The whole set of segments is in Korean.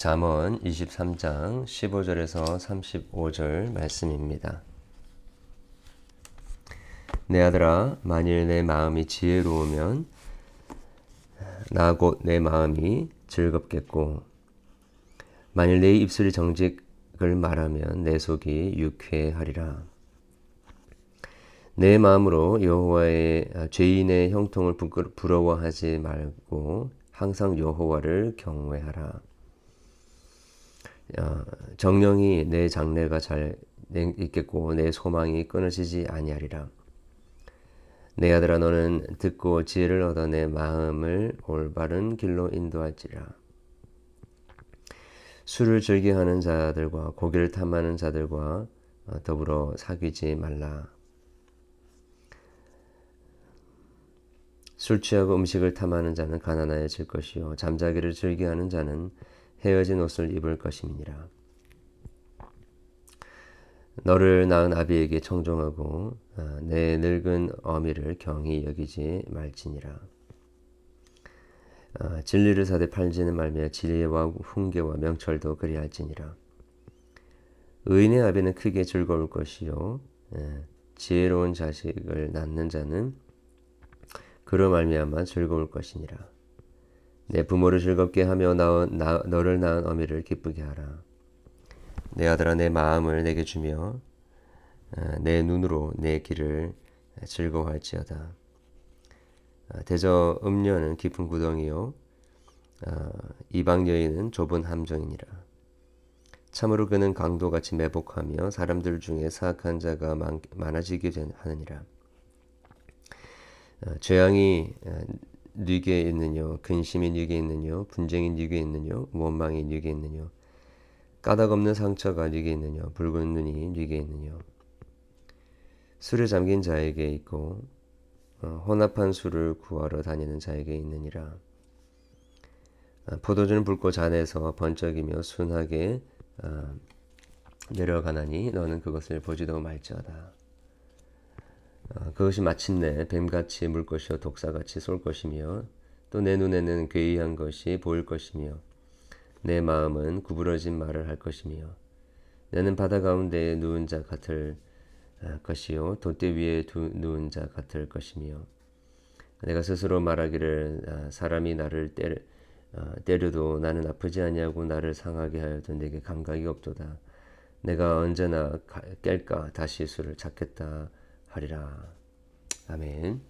잠언 23장 15절에서 35절 말씀입니다. 내 아들아, 만일 내 마음이 지혜로우면 나 곧 내 마음이 즐겁겠고, 만일 내 입술이 정직을 말하면 내 속이 유쾌하리라. 내 마음으로 여호와의 죄인의 형통을 부러워하지 말고 항상 여호와를 경외하라. 정령이 내 장래가 잘 있겠고 내 소망이 끊어지지 아니하리라. 내 아들아, 너는 듣고 지혜를 얻어 내 마음을 올바른 길로 인도할지라. 술을 즐겨하는 자들과 고기를 탐하는 자들과 더불어 사귀지 말라. 술 취하고 음식을 탐하는 자는 가난하여질 것이요, 잠자기를 즐겨하는 자는 헤어진 옷을 입을 것임이니라. 너를 낳은 아비에게 청종하고 내 늙은 어미를 경히 여기지 말지니라. 진리를 사되 팔지는 말며 지혜와 훈계와 명철도 그리할지니라. 의인의 아비는 크게 즐거울 것이요, 지혜로운 자식을 낳는 자는 그로 말미암아 즐거울 것이니라. 내 부모를 즐겁게 하며 너를 낳은 어미를 기쁘게 하라. 내 아들아, 내 마음을 내게 주며 내 눈으로 내 길을 즐거워할지어다. 대저 음녀는 깊은 구덩이요, 이방 여인은 좁은 함정이니라. 참으로 그는 강도같이 매복하며 사람들 중에 사악한 자가 많아지게 하느니라. 재앙이 네게 있느뇨, 근심이 네게 있느뇨, 분쟁이 네게 있느뇨, 원망이 네게 있느뇨, 까닭 없는 상처가 네게 있느뇨, 붉은 눈이 네게 있느뇨. 술에 잠긴 자에게 있고 혼합한 술을 구하러 다니는 자에게 있느니라. 포도주는 붉고 잔에서 번쩍이며 순하게 내려가나니 너는 그것을 보지도 말지어다. 그것이 마침내 뱀같이 물 것이요, 독사같이 쏠 것이며, 또 내 눈에는 괴이한 것이 보일 것이며, 내 마음은 구부러진 말을 할 것이며, 나는 바다 가운데에 누운 자 같을 것이요, 돛대 위에 누운 자 같을 것이며, 내가 스스로 말하기를 사람이 나를 때려도 나는 아프지 아니하고 나를 상하게 하여도 내게 감각이 없도다. 내가 언제나 깰까 다시 술을 찾겠다 하리라. 아멘.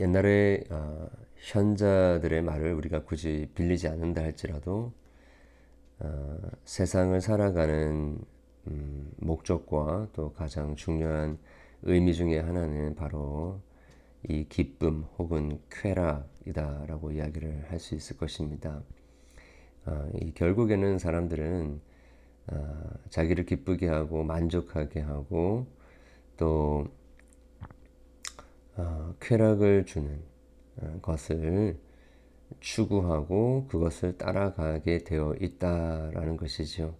옛날에 현자들의 말을 우리가 굳이 빌리지 않는다 할지라도 세상을 살아가는 목적과 또 가장 중요한 의미 중에 하나는 바로 이 기쁨 혹은 쾌락이다라고 이야기를 할 수 있을 것입니다. 결국에는 사람들은 자기를 기쁘게 하고 만족하게 하고 또 쾌락을 주는 것을 추구하고 그것을 따라가게 되어 있다라는 것이죠.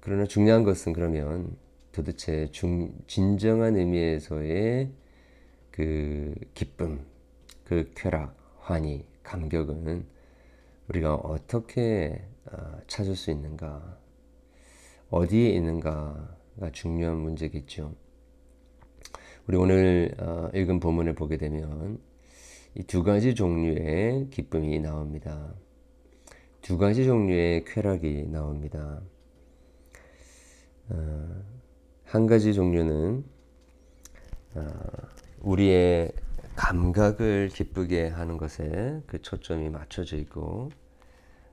그러나 중요한 것은 그러면 도대체 진정한 의미에서의 그 기쁨, 그 쾌락, 환희, 감격은 우리가 어떻게 찾을 수 있는가, 어디에 있는가가 중요한 문제겠죠. 우리 오늘 읽은 본문을 보게 되면 이 두 가지 종류의 기쁨이 나옵니다. 두 가지 종류의 쾌락이 나옵니다. 한 가지 종류는 우리의 감각을 기쁘게 하는 것에 그 초점이 맞춰져 있고,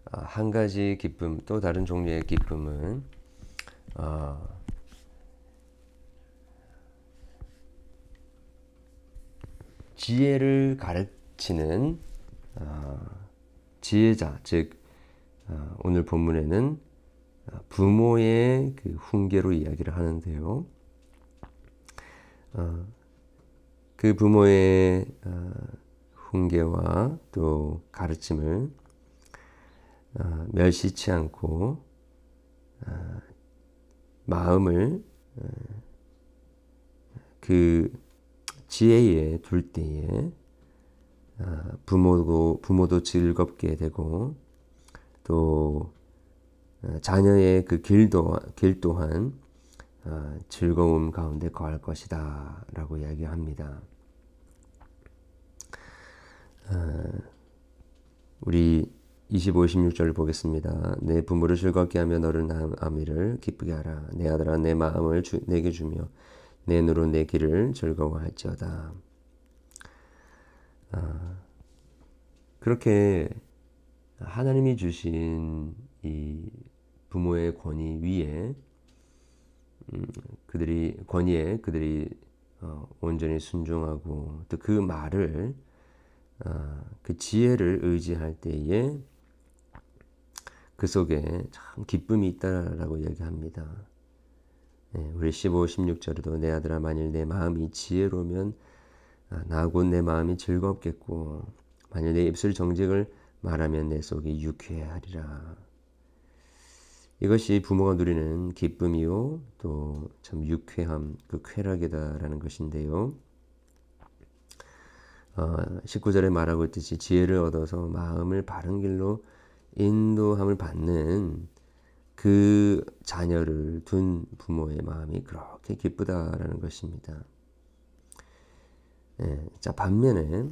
한 가지 기쁨, 또 다른 종류의 기쁨은 지혜를 가르치는 지혜자, 즉 오늘 본문에는 부모의 그 훈계로 이야기를 하는데요. 그 부모의 훈계와 또 가르침을 멸시치 않고 마음을 그 지혜에 둘 때에 부모도 즐겁게 되고 또 자녀의 그 길 또한 즐거움 가운데 거할 것이다 라고 이야기합니다. 우리 25, 26절을 보겠습니다. 내 부모를 즐겁게 하며 너를 낳은 아미를 기쁘게 하라. 내 아들아 내 마음을 내게 주며 내 눈으로 내 길을 즐거워할지어다. 그렇게 하나님이 주신 이 부모의 권위 위에 그들이 온전히 순종하고 또 그 말을 그 지혜를 의지할 때에 그 속에 참 기쁨이 있다라고 이야기합니다. 우리 15, 16절에도 내 아들아 만일 내 마음이 지혜로면 나 곧 내 마음이 즐겁겠고 만일 내 입술 정직을 말하면 내 속이 유쾌하리라. 이것이 부모가 누리는 기쁨이요 또 참 유쾌함, 그 쾌락이다라는 것인데요. 19절에 말하고 있듯이 지혜를 얻어서 마음을 바른 길로 인도함을 받는 그 자녀를 둔 부모의 마음이 그렇게 기쁘다라는 것입니다. 자, 반면에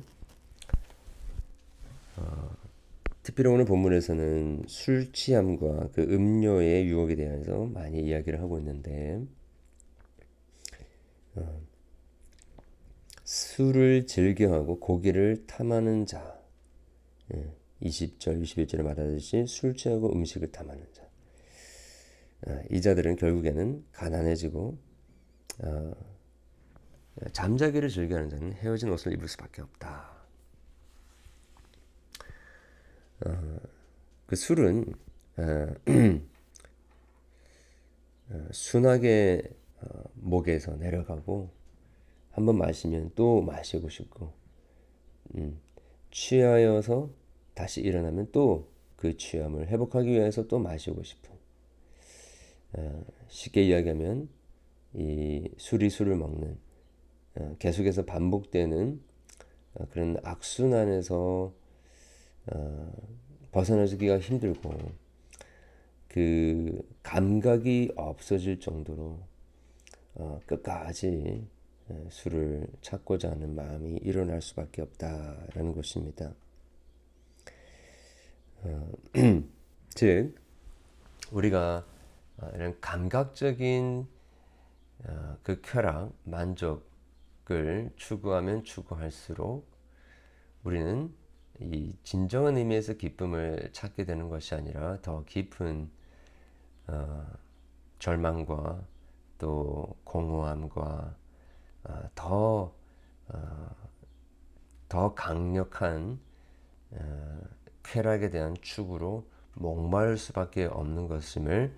특별히 오늘 본문에서는 술 취함과 그 음료의 유혹에 대해서 많이 이야기를 하고 있는데 술을 즐겨하고 고기를 탐하는 자, 20절, 21절에 말하듯이 술 취하고 음식을 탐하는 자, 이 자들은 결국에는 가난해지고 잠자기를 즐겨하는 자는 헤어진 옷을 입을 수밖에 없다. 그 술은 순하게 목에서 내려가고 한번 마시면 또 마시고 싶고 취하여서 다시 일어나면 또 그 취함을 회복하기 위해서 또 마시고 싶은, 쉽게 이야기하면 이 술이 술을 먹는, 계속해서 반복되는 그런 악순환에서 벗어나기가 힘들고 그 감각이 없어질 정도로 끝까지 술을 찾고자 하는 마음이 일어날 수밖에 없다라는 것입니다. 즉 우리가 이런 감각적인 그 쾌락, 만족을 추구하면 추구할수록 우리는 이 진정한 의미에서 기쁨을 찾게 되는 것이 아니라 더 깊은 절망과 또 공허함과 더 강력한 쾌락에 대한 추구로 목마를 수밖에 없는 것임을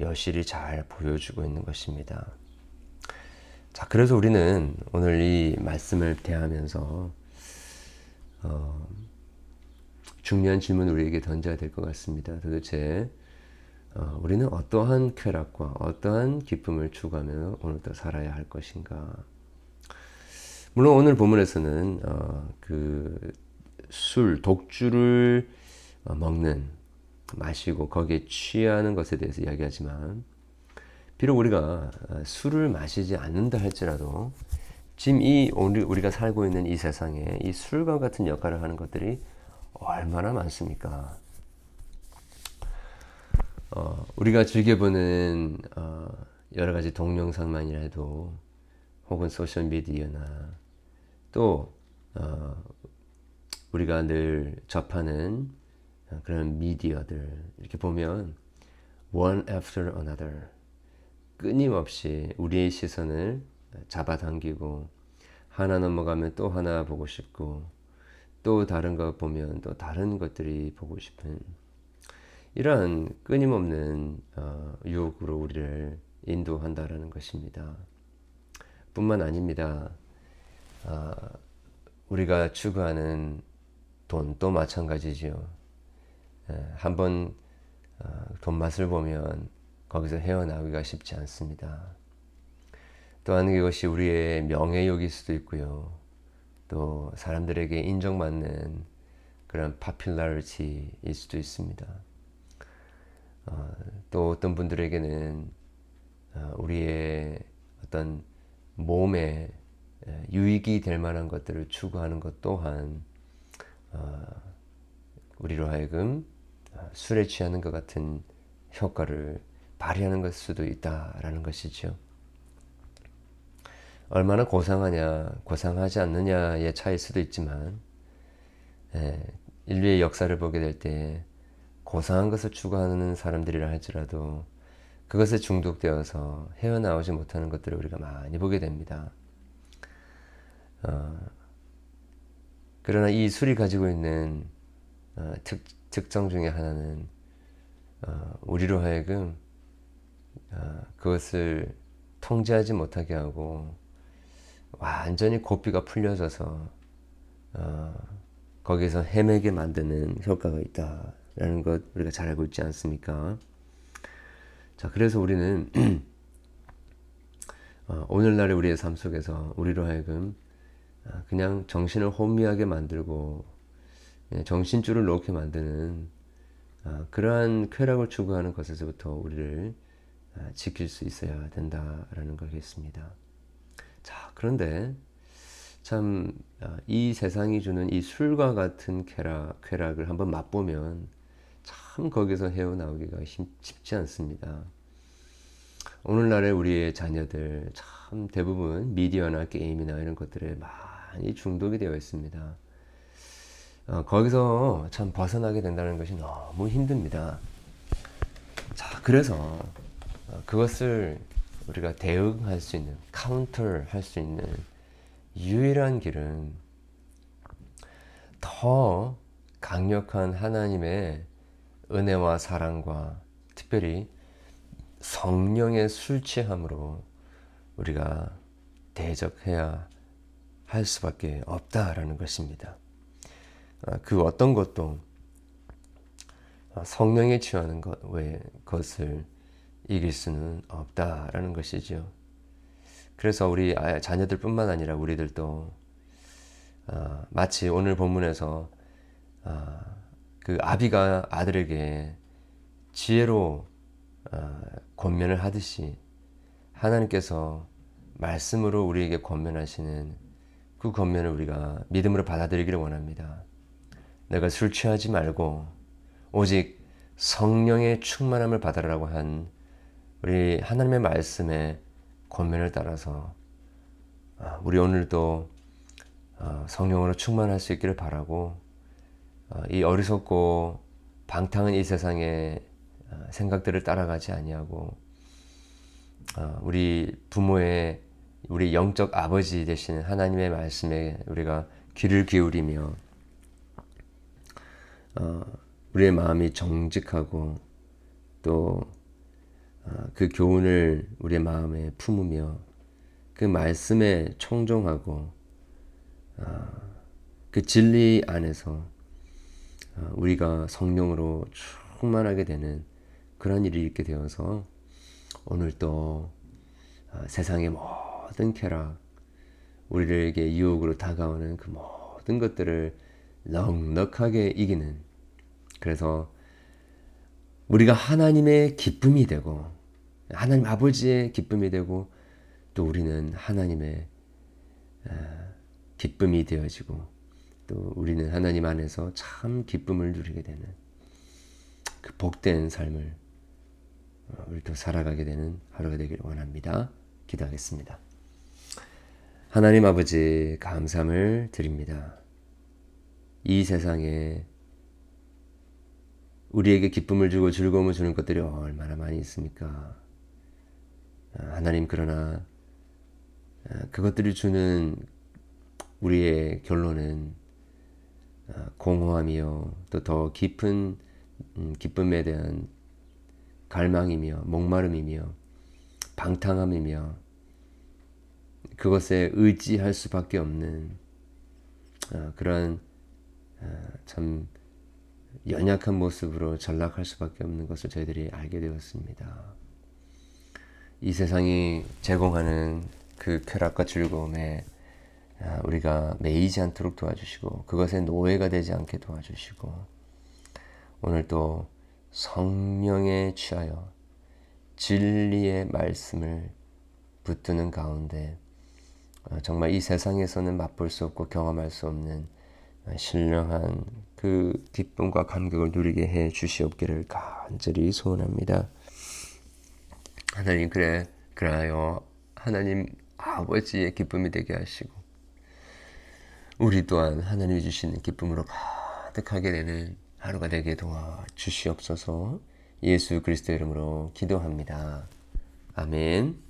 여실히 잘 보여주고 있는 것입니다. 자, 그래서 우리는 오늘 이 말씀을 대하면서 중요한 질문을 우리에게 던져야 될 것 같습니다. 도대체 우리는 어떠한 쾌락과 어떠한 기쁨을 추구하며 오늘도 살아야 할 것인가. 물론 오늘 본문에서는 그 술, 독주를 먹는, 마시고 거기에 취하는 것에 대해서 이야기하지만 비록 우리가 술을 마시지 않는다 할지라도 지금 이 우리가 살고 있는 이 세상에 이 술과 같은 역할을 하는 것들이 얼마나 많습니까? 우리가 즐겨보는 여러 가지 동영상만이라도 혹은 소셜미디어나 또 우리가 늘 접하는 그런 미디어들 이렇게 보면 one after another 끊임없이 우리의 시선을 잡아당기고 하나 넘어가면 또 하나 보고 싶고 또 다른 거 보면 또 다른 것들이 보고 싶은 이러한 끊임없는 유혹으로 우리를 인도한다라는 것입니다. 뿐만 아닙니다. 우리가 추구하는 돈도 마찬가지죠. 한번 돈 맛을 보면 거기서 헤어나오기가 쉽지 않습니다. 또한 그것이 우리의 명예욕일 수도 있고요. 또 사람들에게 인정받는 그런 popularity 일 수도 있습니다. 또 어떤 분들에게는 우리의 어떤 몸에 유익이 될 만한 것들을 추구하는 것 또한 우리로 하여금 술에 취하는 것 같은 효과를 발휘하는 것 수도 있다라는 것이죠. 얼마나 고상하냐, 고상하지 않느냐의 차이일 수도 있지만, 인류의 역사를 보게 될 때 고상한 것을 추구하는 사람들이라 할지라도 그것에 중독되어서 헤어나오지 못하는 것들을 우리가 많이 보게 됩니다. 그러나 이 술이 가지고 있는 특성 중에 하나는 우리로 하여금 그것을 통제하지 못하게 하고 완전히 고삐가 풀려져서 거기에서 헤매게 만드는 효과가 있다라는 것 우리가 잘 알고 있지 않습니까? 자, 그래서 우리는 오늘날의 우리의 삶 속에서 우리로 하여금 그냥 정신을 혼미하게 만들고 정신줄을 놓게 만드는 그러한 쾌락을 추구하는 것에서부터 우리를 지킬 수 있어야 된다라는 거겠습니다. 자, 그런데 참 이 세상이 주는 이 술과 같은 쾌락을 한번 맛보면 참 거기서 헤어나오기가 쉽지 않습니다. 오늘날의 우리의 자녀들 참 대부분 미디어나 게임이나 이런 것들에 많이 중독이 되어 있습니다. 거기서 참 벗어나게 된다는 것이 너무 힘듭니다. 자, 그래서 그것을 우리가 대응할 수 있는, 카운터를 할 수 있는 유일한 길은 더 강력한 하나님의 은혜와 사랑과 특별히 성령의 술 취함으로 우리가 대적해야 할 수밖에 없다라는 것입니다. 그 어떤 것도 성령에 취하는 것 외 것을 이길 수는 없다라는 것이죠. 그래서 우리 자녀들 뿐만 아니라 우리들도 마치 오늘 본문에서 그 아비가 아들에게 지혜로 권면을 하듯이 하나님께서 말씀으로 우리에게 권면하시는 그 권면을 우리가 믿음으로 받아들이기를 원합니다. 내가 술 취하지 말고 오직 성령의 충만함을 받으라고 한 우리 하나님의 말씀의 권면을 따라서 우리 오늘도 성령으로 충만할 수 있기를 바라고, 이 어리석고 방탕한 이 세상의 생각들을 따라가지 아니하고 우리 부모의, 우리 영적 아버지 되시는 하나님의 말씀에 우리가 귀를 기울이며 우리의 마음이 정직하고 또 그 교훈을 우리의 마음에 품으며 그 말씀에 청종하고 그 진리 안에서 우리가 성령으로 충만하게 되는 그런 일이 있게 되어서 오늘도 세상의 모든 쾌락, 우리에게 유혹으로 다가오는 그 모든 것들을 넉넉하게 이기는, 그래서 우리가 하나님의 기쁨이 되고 하나님 아버지의 기쁨이 되고 또 우리는 하나님의 기쁨이 되어지고 또 우리는 하나님 안에서 참 기쁨을 누리게 되는 그 복된 삶을 우리도 살아가게 되는 하루가 되길 원합니다. 기도하겠습니다. 하나님 아버지, 감사함을 드립니다. 이 세상에 우리에게 기쁨을 주고 즐거움을 주는 것들이 얼마나 많이 있습니까? 하나님, 그러나 그것들이 주는 우리의 결론은 공허함이요, 또 더 깊은 기쁨에 대한 갈망이며 목마름이며 방탕함이며 그것에 의지할 수밖에 없는 그런 참 연약한 모습으로 전락할 수밖에 없는 것을 저희들이 알게 되었습니다. 이 세상이 제공하는 그 쾌락과 즐거움에 우리가 매이지 않도록 도와주시고, 그것에 노예가 되지 않게 도와주시고, 오늘도 성령에 취하여 진리의 말씀을 붙드는 가운데 정말 이 세상에서는 맛볼 수 없고 경험할 수 없는 신령한 그 기쁨과 감격을 누리게 해 주시옵기를 간절히 소원합니다. 하나님, 그래요. 하나님 아버지의 기쁨이 되게 하시고, 우리 또한 하나님이 주시는 기쁨으로 가득하게 되는 하루가 되게 도와주시옵소서. 예수 그리스도의 이름으로 기도합니다. 아멘.